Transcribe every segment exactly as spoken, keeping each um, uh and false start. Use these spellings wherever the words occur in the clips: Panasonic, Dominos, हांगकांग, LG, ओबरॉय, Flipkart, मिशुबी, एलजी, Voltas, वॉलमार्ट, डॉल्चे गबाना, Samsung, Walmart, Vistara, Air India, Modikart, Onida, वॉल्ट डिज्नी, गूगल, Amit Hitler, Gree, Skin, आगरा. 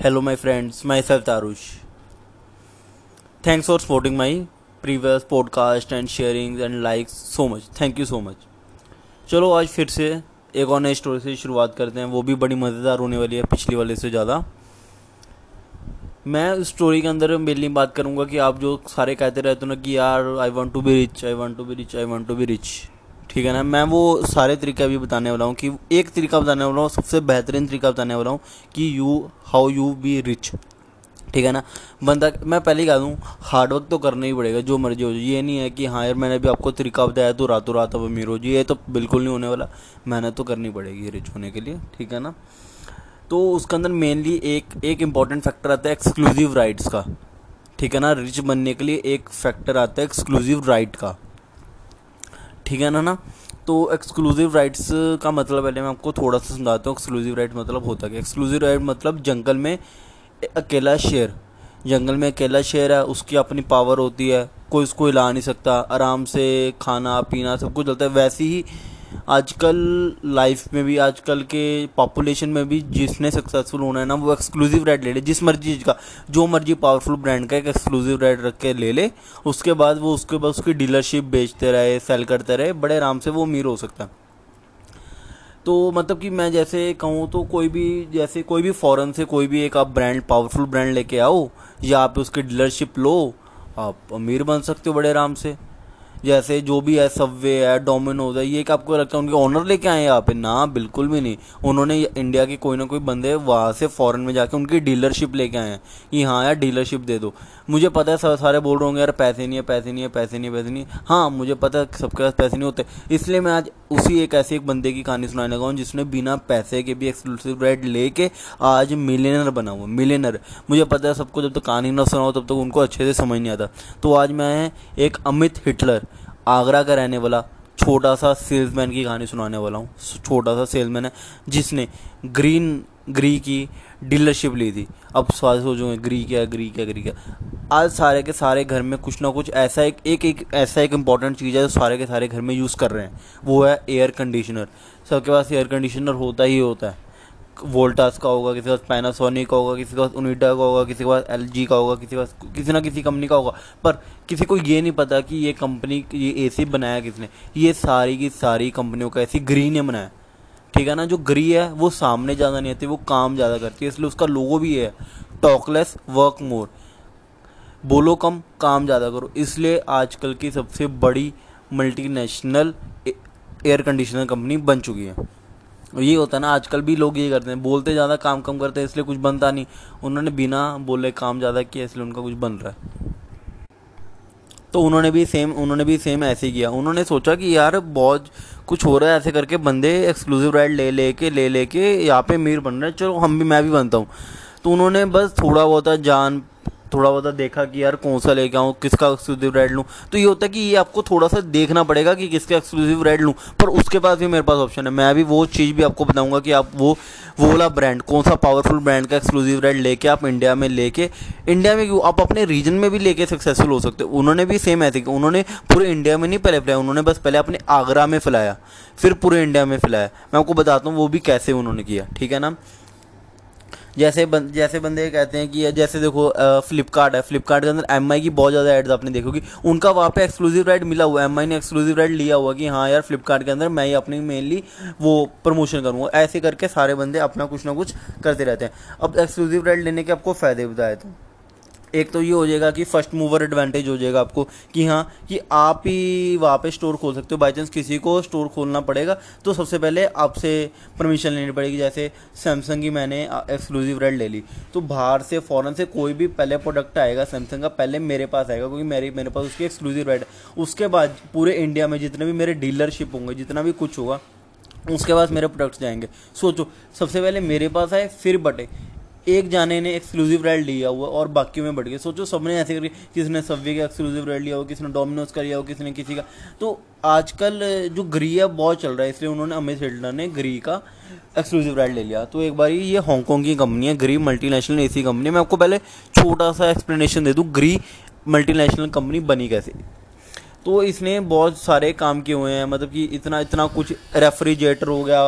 Hello my friends, myself Taruush. Thanks for supporting my previous podcast and sharing and likes so much. Thank you so much. चलो आज फिर से एक और नई स्टोरी से शुरुआत करते हैं, वो भी बड़ी मज़ेदार होने वाली है पिछली वाले से ज़्यादा। मैं उस स्टोरी के अंदर मेनली बात करूँगा कि आप जो सारे कहते रहते हो ना कि यार I want to be rich I want to be rich I want to be rich, ठीक है ना। मैं वो सारे तरीका भी बताने वाला हूँ, कि एक तरीका बताने वाला हूँ, सबसे बेहतरीन तरीका बताने वाला हूँ कि you how you be rich, ठीक है ना। बंदा मैं पहले ही कह दूँ हार्ड वर्क तो करना ही पड़ेगा, जो मर्जी हो। ये नहीं है कि हाँ यार मैंने भी आपको तरीका बताया तो रातों रात अब अमीर हो जी, ये तो बिल्कुल नहीं होने वाला। मेहनत तो करनी पड़ेगी रिच होने के लिए, ठीक है ना। तो उसके अंदर मेनली एक एक इम्पॉर्टेंट फैक्टर आता है एक्सक्लूसिव राइट्स का, ठीक है ना। रिच बनने के लिए एक फैक्टर आता है एक्सक्लूसिव राइट का, ठीक है ना ना। तो एक्सक्लूसिव राइट्स का मतलब पहले मैं आपको थोड़ा सा समझाता हूँ। एक्सक्लूसिव राइट मतलब होता है, एक्सक्लूसिव राइट मतलब जंगल में अकेला शेर, जंगल में अकेला शेर है, उसकी अपनी पावर होती है, कोई उसको हिला नहीं सकता, आराम से खाना पीना सब कुछ चलता है। वैसे ही आजकल लाइफ में भी, आजकल के पॉपुलेशन में भी जिसने सक्सेसफुल होना है ना वो एक्सक्लूसिव राइट ले ले, जिस मर्जी का जो मर्जी पावरफुल ब्रांड का एक एक्सक्लूसिव राइट रख के ले ले। उसके बाद वो उसके बाद उसकी डीलरशिप बेचते रहे, सेल करते रहे, बड़े आराम से वो अमीर हो सकता है। तो मतलब कि मैं जैसे कहूँ तो कोई भी जैसे कोई भी फ़ॉरेन से कोई भी एक आप ब्रांड पावरफुल ब्रांड लेके आओ या आप उसकी डीलरशिप लो, आप अमीर बन सकते हो बड़े आराम से। जैसे जो भी है सबवे है, डोमिनोज है, ये कि आपको लगता है उनके ऑनर लेके आए यहाँ पे, ना बिल्कुल भी नहीं। उन्होंने इंडिया के कोई ना कोई बंदे वहाँ से फॉरेन में जाके उनकी डीलरशिप लेके आए हैं कि हाँ यार डीलरशिप दे दो। मुझे पता है सब सारे बोल रहे होंगे यार पैसे नहीं है पैसे नहीं है पैसे नहीं है पैसे नहीं है। हाँ मुझे पता है सबके पास पैसे नहीं होते, इसलिए मैं आज उसी एक ऐसे एक बंदे की कहानी सुनाने लगा हूँ जिसने बिना पैसे के भी एक्सक्लूसिव राइट लेके आज मिलियनर बना हुआ, मिलियनर। मुझे पता है सबको जब तक कहानी ना सुनाओ तब तक उनको अच्छे से समझ नहीं आता। तो आज मैं एक अमित हिटलर, आगरा का रहने वाला छोटा सा सेल्समैन की कहानी सुनाने वाला हूँ। छोटा सा सेल्समैन है जिसने ग्रीन ग्री की डीलरशिप ली थी। अब सारे सोचोगे ग्री क्या ग्री क्या ग्री क्या। आज सारे के सारे घर में कुछ ना कुछ ऐसा एक एक, एक ऐसा एक इम्पॉर्टेंट चीज़ है जो सारे के सारे घर में यूज़ कर रहे हैं, वो है एयर कंडीशनर। सबके पास एयर कंडीशनर होता ही होता है। वोल्टास का होगा, किसी के पास पैनासोनिक का होगा, किसी के पास ओनिडा का होगा, किसी के पास एलजी का होगा, किसी के पास किसी ना किसी कंपनी का होगा। पर किसी को ये नहीं पता कि ये कंपनी ये एसी बनाया किसने। ये सारी की सारी कंपनियों का एसी ग्री ने बनाया, ठीक है ना। जो ग्री है वो सामने ज़्यादा नहीं आती, वो काम ज़्यादा करती है, इसलिए उसका लोगो भी है टॉकलेस वर्क मोर, बोलो कम काम ज़्यादा करो। इसलिए आजकल की सबसे बड़ी मल्टीनेशनल एयर कंडीशनर कंपनी बन चुकी है। ये होता है ना आजकल भी लोग ये करते हैं, बोलते ज़्यादा काम कम करते हैं, इसलिए कुछ बनता नहीं। उन्होंने बिना बोले काम ज़्यादा किया, इसलिए उनका कुछ बन रहा है। तो उन्होंने भी सेम उन्होंने भी सेम ऐसे ही किया। उन्होंने सोचा कि यार बहुत कुछ हो रहा है, ऐसे करके बंदे एक्सक्लूसिव राइट ले ले के ले ले के यहाँ पे अमीर बन रहे हैं, चलो हम भी मैं भी बनता हूँ। तो उन्होंने बस थोड़ा बहुत जान थोड़ा बहुत देखा कि यार कौन सा लेके आऊँ, किसका एक्सक्लूसिव राइट लूँ। तो ये होता है कि ये आपको थोड़ा सा देखना पड़ेगा कि किसका एक्सक्लूसिव राइट लूँ। पर उसके पास भी मेरे पास ऑप्शन है, मैं भी वो चीज़ भी आपको बताऊँगा कि आप वो वो वाला ब्रांड कौन सा पावरफुल ब्रांड का एक्सक्लूसिव राइट लेके आप इंडिया में लेके इंडिया में आप अपने रीजन में भी लेके सक्सेसफुल हो सकते हो। उन्होंने भी सेम ऐसे, उन्होंने पूरे इंडिया में नहीं पहले फैलाया, उन्होंने बस पहले अपने आगरा में फैलाया, फिर पूरे इंडिया में फैलाया। मैं आपको बताता हूँ वो भी कैसे उन्होंने किया, ठीक है ना। जैसे बं, जैसे बंदे कहते हैं कि जैसे देखो फ्लिपकार्ट है, फ्लिपकार्ट के अंदर एम आई की बहुत ज़्यादा एड्स आपने देखोगी, उनका वहाँ पे एक्सक्लूसिव राइट मिला हुआ है। एम आई ने एक्सक्लूसिव राइट लिया हुआ कि हाँ यार फ्लिपकार्ट के अंदर मैं ही अपनी मेनली वो प्रमोशन करूँगा। ऐसे करके सारे बंदे अपना कुछ ना कुछ करते रहते हैं। अब एक्सक्लूसिव राइट लेने के आपको फ़ायदे बताए थे। एक तो ये हो जाएगा कि फर्स्ट मूवर एडवांटेज हो जाएगा आपको कि हाँ कि आप ही वहाँ पे स्टोर खोल सकते हो। बाई चांस किसी को स्टोर खोलना पड़ेगा तो सबसे पहले आपसे परमिशन लेनी पड़ेगी। जैसे सैमसंग की मैंने एक्सक्लूसिव राइट ले ली, तो बाहर से फ़ॉरेन से कोई भी पहले प्रोडक्ट आएगा सैमसंग का पहले मेरे पास आएगा, क्योंकि मेरे मेरे पास उसकी एक्सक्लूसिव राइट है। उसके बाद पूरे इंडिया में जितने भी मेरे डीलरशिप होंगे, जितना भी कुछ होगा, उसके बाद मेरे प्रोडक्ट्स जाएंगे। सोचो सबसे पहले मेरे पास आए, फिर बटे एक जाने ने एक्सक्लूसिव राइट लिया हुआ और बाकी में बढ़ गए। सोचो सबने ऐसे करके, किसने सबवे का एक्सक्लूसिव राइट लिया हो, किसने डोमिनोज का लिया हो, किसने किसी का। तो आजकल जो ग्री है बहुत चल रहा है, इसलिए उन्होंने अमित हिटलर ने ग्री का एक्सक्लूसिव राइट ले लिया। तो एक बार ये हांगकांग की कंपनी है, ग्री मल्टीनेशनल एसी कंपनी। मैं आपको पहले छोटा सा एक्सप्लेनेशन दे दूँ ग्री मल्टीनेशनल कंपनी बनी कैसे। तो इसने बहुत सारे काम किए हुए हैं, मतलब कि इतना इतना कुछ, रेफ्रिजरेटर हो गया,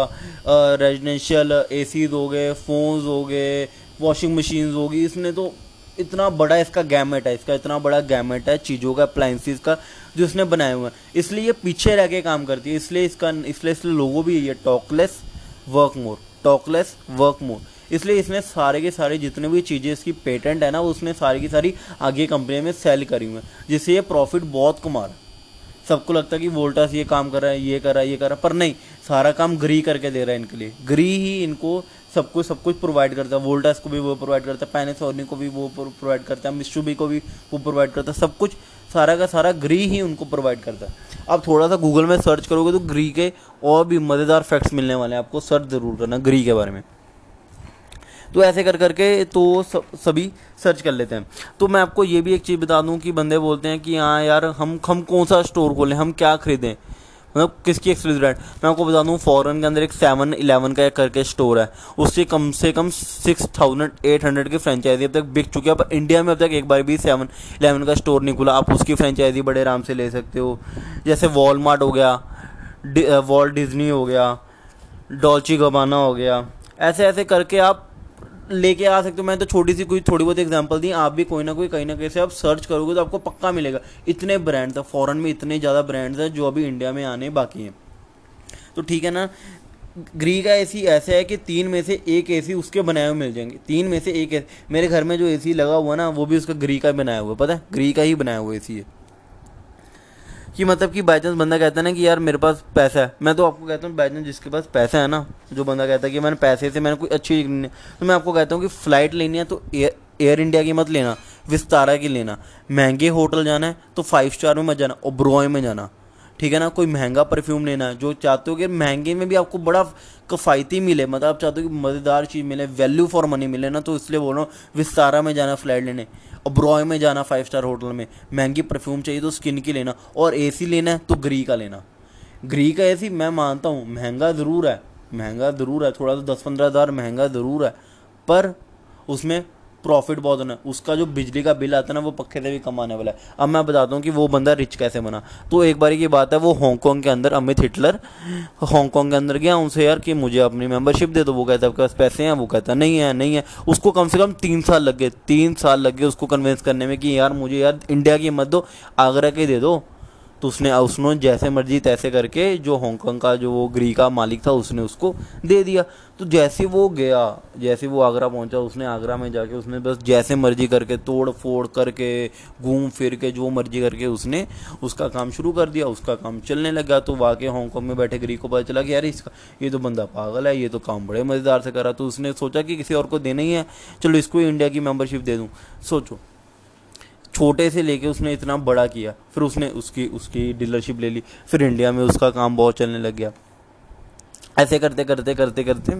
रेजिडेंशियल एसीज हो गए, फ़ोन्स हो गए, वॉशिंग मशीन होगी, इसने तो इतना बड़ा इसका गैमेट है, इसका इतना बड़ा गैमेट है चीज़ों का, अप्लाइंसिस का, जो इसने बनाए हुए हैं, इसलिए ये पीछे रह के काम करती है। इसलिए इसका इसलिए इसलिए लोगो भी यही है, talk less work more, talk less work more. इसलिए इसने सारे के सारे जितने भी चीज़ें इसकी पेटेंट है ना, वो उसने सारी की सारी आगे कंपनी में सेल करी हुई है, जिससे ये प्रॉफिट बहुत कमा रहा है। सबको लगता है कि वोल्टास ये काम कर रहा है, ये कर रहा है, ये कर रहा है, पर नहीं, सारा काम ग्री करके दे रहा है इनके लिए। ग्री ही इनको सब कुछ सब कुछ प्रोवाइड करता है। वोल्टास को भी वो प्रोवाइड करता है, पैनासोनिक को भी वो प्रोवाइड करता है, मिशुबी को भी वो प्रोवाइड करता है, सब कुछ सारा का सारा ग्री ही उनको प्रोवाइड करता है। आप थोड़ा सा गूगल में सर्च करोगे तो ग्री के और भी मज़ेदार फैक्ट्स मिलने वाले हैं, आपको सर्च ज़रूर करना ग्री के बारे में। तो ऐसे कर करके तो सब सभी सर्च कर लेते हैं। तो मैं आपको ये भी एक चीज़ बता दूं कि बंदे बोलते हैं कि हाँ यार, हम हम कौन सा स्टोर खोलें, हम क्या खरीदें, मतलब किसकी एक्सक्लूसिव ब्रांड। मैं आपको बता दूं, फॉरेन के अंदर एक सेवन इलेवन का एक करके स्टोर है, उससे कम से कम सिक्स थाउजेंड एट हंड्रेड की फ्रेंचाइजी अब तक बिक चुकी है, पर इंडिया में अब तक एक बार भी सेवन इलेवन का स्टोर नहीं खुला। आप उसकी फ्रेंचाइजी बड़े आराम से ले सकते हो, जैसे वॉलमार्ट हो गया, वॉल्ट डिज्नी हो गया, डॉल्चे गबाना हो गया, ऐसे ऐसे करके आप लेके आ सकते हो। मैंने तो छोटी सी कोई थोड़ी बहुत एग्जांपल दी, आप भी कोई ना कोई कहीं ना कहीं से आप सर्च करोगे तो आपको पक्का मिलेगा। इतने ब्रांड्स हैं फॉरेन में, इतने ज़्यादा ब्रांड्स हैं जो अभी इंडिया में आने बाकी हैं। तो ठीक है ना, ग्री का एसी ऐसे है कि तीन में से एक एसी उसके बनाए हुए मिल जाएंगे, तीन में से एक एसी। मेरे घर में जो एसी लगा हुआ ना, वो भी उसका ग्री का बनाया हुआ, पता है, ग्री का ही बनाया हुआ एसी है। कि मतलब कि बाई चांस बंदा कहता है ना कि यार मेरे पास पैसा है, मैं तो आपको कहता हूँ बाई चांस जिसके पास पैसा है ना, जो बंदा कहता है कि मैंने पैसे से मैंने कोई अच्छी चीज लेनी है, तो मैं आपको कहता हूँ कि फ़्लाइट लेनी है तो एयर एयर इंडिया की मत लेना, विस्तारा की लेना। महंगे होटल जाना है तो फाइव स्टार में मत जाना, ओबरॉय में जाना, ठीक है ना। कोई महंगा परफ्यूम लेना है, जो चाहते हो कि महंगे में भी आपको बड़ा किफ़ायती मिले, मतलब आप चाहते हो कि मज़ेदार चीज़ मिले, वैल्यू फॉर मनी मिले ना, तो इसलिए बोल रहा हूँ विस्तारा में जाना फ्लाइट लेने, ओबरॉय में जाना फाइव स्टार होटल में। महंगी परफ्यूम चाहिए तो स्किन की लेना, और एसी लेना है तो ग्री का लेना। ग्री का एसी मैं मानता हूँ महंगा ज़रूर है, महंगा ज़रूर है, थोड़ा सा दस पंद्रह हज़ार महंगा ज़रूर है, पर उसमें प्रॉफिट बहुत होना है। उसका जो बिजली का बिल आता है ना, वो पक्के से भी कम आने वाला है। अब मैं बताता हूँ कि वो बंदा रिच कैसे बना। तो एक बारी की बात है, वो हांगकांग के अंदर, अमित हिटलर हांगकांग के अंदर गया, उनसे यार कि मुझे अपनी मेंबरशिप दे दो। वो कहता है आपके पास पैसे हैं, वो कहता नहीं है नहीं है। उसको कम से कम तीन साल लग गए, तीन साल लग गए उसको कन्विंस करने में कि यार मुझे यार इंडिया की मत दो, आगरा की दे दो। तो उसने उसने जैसे मर्जी तैसे करके जो हांगकांग का जो वो ग्री का मालिक था, उसने उसको दे दिया। तो जैसे वो गया, जैसे वो आगरा पहुंचा, उसने आगरा में जाके उसने बस जैसे मर्जी करके, तोड़ फोड़ करके, घूम फिर के, जो मर्जी करके उसने उसका काम शुरू कर दिया। उसका काम चलने लगा, तो वाकई हांगकांग में बैठे ग्री को पता चला कि यार इसका ये तो बंदा पागल है, ये तो काम बड़े मज़ेदार से करा। तो उसने सोचा कि किसी और को देना ही है, चलो इसको इंडिया की मेम्बरशिप दे दूँ। सोचो, छोटे से लेके उसने इतना बड़ा किया। फिर उसने उसकी उसकी डीलरशिप ले ली, फिर इंडिया में उसका काम बहुत चलने लग गया। ऐसे करते करते करते करते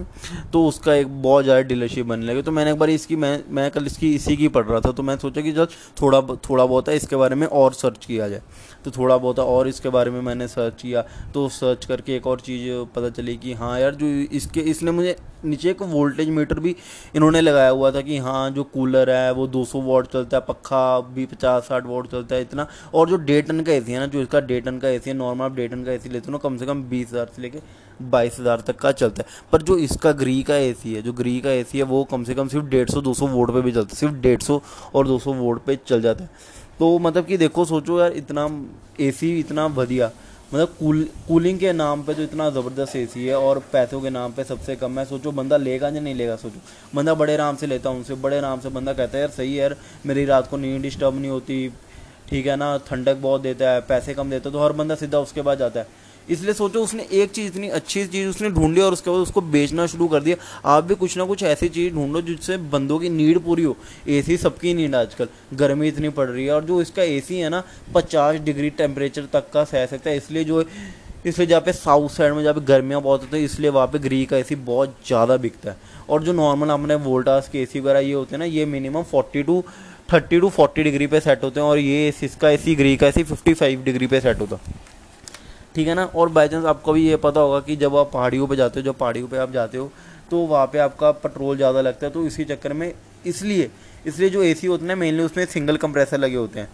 तो उसका एक बहुत ज़्यादा डीलरशिप बनने लगी। तो मैंने एक बार इसकी मैं मैं कल इसकी इसी की पढ़ रहा था, तो मैं सोचा कि जब थोड़ा थोड़ा बहुत है इसके बारे में और सर्च किया जाए। तो थोड़ा बहुत और इसके बारे में मैंने सर्च किया, तो सर्च करके एक और चीज़ पता चली कि हाँ यार, जो इसके इसने मुझे नीचे एक वोल्टेज मीटर भी इन्होंने लगाया हुआ था कि हाँ जो कूलर है वो दो सौ वाट चलता है, पक्खा भी पचास साठ वाट चलता है इतना। और जो डेढ़ टन का एसी है ना, जो इसका डेढ़ टन का एसी है, नॉर्मल आप डेढ़ टन का एसी लेते हो ना, कम से कम बीस हज़ार से लेके बाईस हज़ार तक का चलता है। पर जो इसका ग्री का एसी है, जो ग्री का एसी है, वो कम से कम सिर्फ डेढ़ सौ दो सौ वाट पर भी चलता है, सिर्फ डेढ़ सौ और दो सौ वाट पर चल जाता है। तो मतलब कि देखो, सोचो यार, इतना एसी इतना बढ़िया, मतलब कूल कूलिंग के नाम पे तो इतना ज़बरदस्त एसी है, और पैसों के नाम पे सबसे कम है। सोचो बंदा लेगा या नहीं लेगा। सोचो बंदा बड़े आराम से लेता है उनसे, बड़े आराम से बंदा कहता है यार सही है यार, मेरी रात को नींद डिस्टर्ब नहीं होती, ठीक है ना, ठंडक बहुत देता है, पैसे कम देता है, तो हर बंदा सीधा उसके पास जाता है। इसलिए सोचो उसने एक चीज़, इतनी अच्छी चीज़ उसने ढूंढी और उसके बाद उसको बेचना शुरू कर दिया। आप भी कुछ ना कुछ ऐसी चीज़ ढूंढो जिससे बंदों की नीड पूरी हो। एसी सबकी नीड है आजकल, गर्मी इतनी पड़ रही है, और जो इसका एसी है ना पचास डिग्री टेम्परेचर तक का सह सकता है। इसलिए जो इसलिए जहाँ पे साउथ साइड में जहाँ पे गर्मियाँ बहुत होती है, इसलिए वहाँ पे ग्री का एसी बहुत ज़्यादा बिकता है। और जो नॉर्मल हमने वोल्टास के एसी वगैरह ये होते हैं ना, ये minimum forty to thirty to forty degree पे सेट होते हैं, और ये इसका एसी ग्री का एसी फिफ्टी फाइव डिग्री पे सेट होता है, ठीक है ना। और बाई चांस आपको भी ये पता होगा कि जब आप पहाड़ियों पे जाते हो, जब पहाड़ियों पे आप जाते हो तो वहाँ पे आपका पेट्रोल ज़्यादा लगता है। तो इसी चक्कर में इसलिए इसलिए जो एसी होते हैं मेनली उसमें सिंगल कंप्रेसर लगे होते हैं।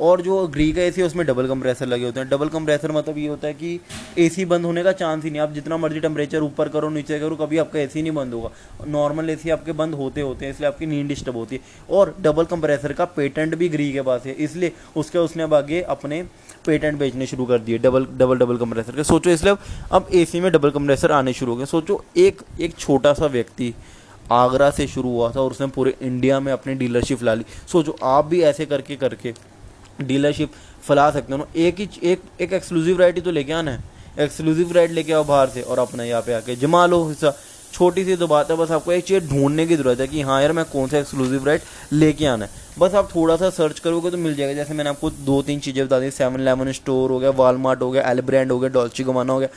और जो ग्री का एसी है उसमें डबल कंप्रेसर लगे होते हैं। डबल कंप्रेसर मतलब ये होता है कि एसी बंद होने का चांस ही नहीं, आप जितना मर्जी टेम्परेचर ऊपर करो नीचे करो कभी आपका एसी नहीं बंद होगा। नॉर्मल एसी आपके बंद होते होते हैं, इसलिए आपकी नींद डिस्टर्ब होती है। और डबल कंप्रेसर का पेटेंट भी ग्री के पास है, इसलिए उसके उसने अब आगे अपने पेटेंट बेचने शुरू कर दिए डबल डबल डबल कंप्रेसर के। सोचो इसलिए अब एसी में डबल कंप्रेसर आने शुरू हो गए। सोचो एक एक छोटा सा व्यक्ति आगरा से शुरू हुआ था और उसने पूरे इंडिया में अपनी डीलरशिप ला ली। सोचो आप भी ऐसे करके करके डीलरशिप फैला सकते हो ना। एक ही एक एक एक्सक्लूसिव राइट ही तो लेके आना है, एक्सक्लूसिव राइट लेके आओ बाहर से और अपना यहाँ पे आके जमा लो हिस्सा। छोटी सी तो बात है, बस आपको एक चीज़ ढूंढने की जरूरत है कि हाँ यार मैं कौन सा एक्सक्लूसिव राइट लेके आना है। बस आप थोड़ा सा सर्च करोगे तो मिल जाएगा। जैसे मैंने आपको दो तीन चीज़ें बता दी, सेवन इलेवन स्टोर हो गया, वालमार्ट हो गया, एल ब्रांड हो गया, डॉल्चे गबाना हो गया,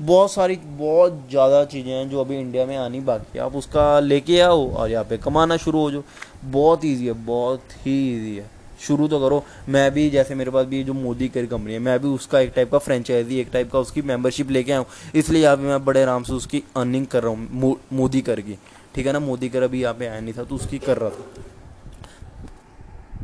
बहुत सारी बहुत ज़्यादा चीज़ें हैं जो अभी इंडिया में आनी बाकी है। आप उसका लेके आओ और यहाँ पे कमाना शुरू हो जाओ। बहुत ईजी है, बहुत ही ईजी है। शुरू तो करो। मैं भी जैसे मेरे पास भी जो मोदीकर कंपनी है, मैं भी उसका एक टाइप का फ्रेंचाइजी, एक टाइप का उसकी मेंबरशिप लेके आया हूँ, इसलिए यहाँ पे मैं बड़े आराम से उसकी अर्निंग कर रहा हूँ। मोदीकर की, ठीक है ना, मोदीकर अभी यहाँ पे आया नहीं था तो उसकी कर रहा था।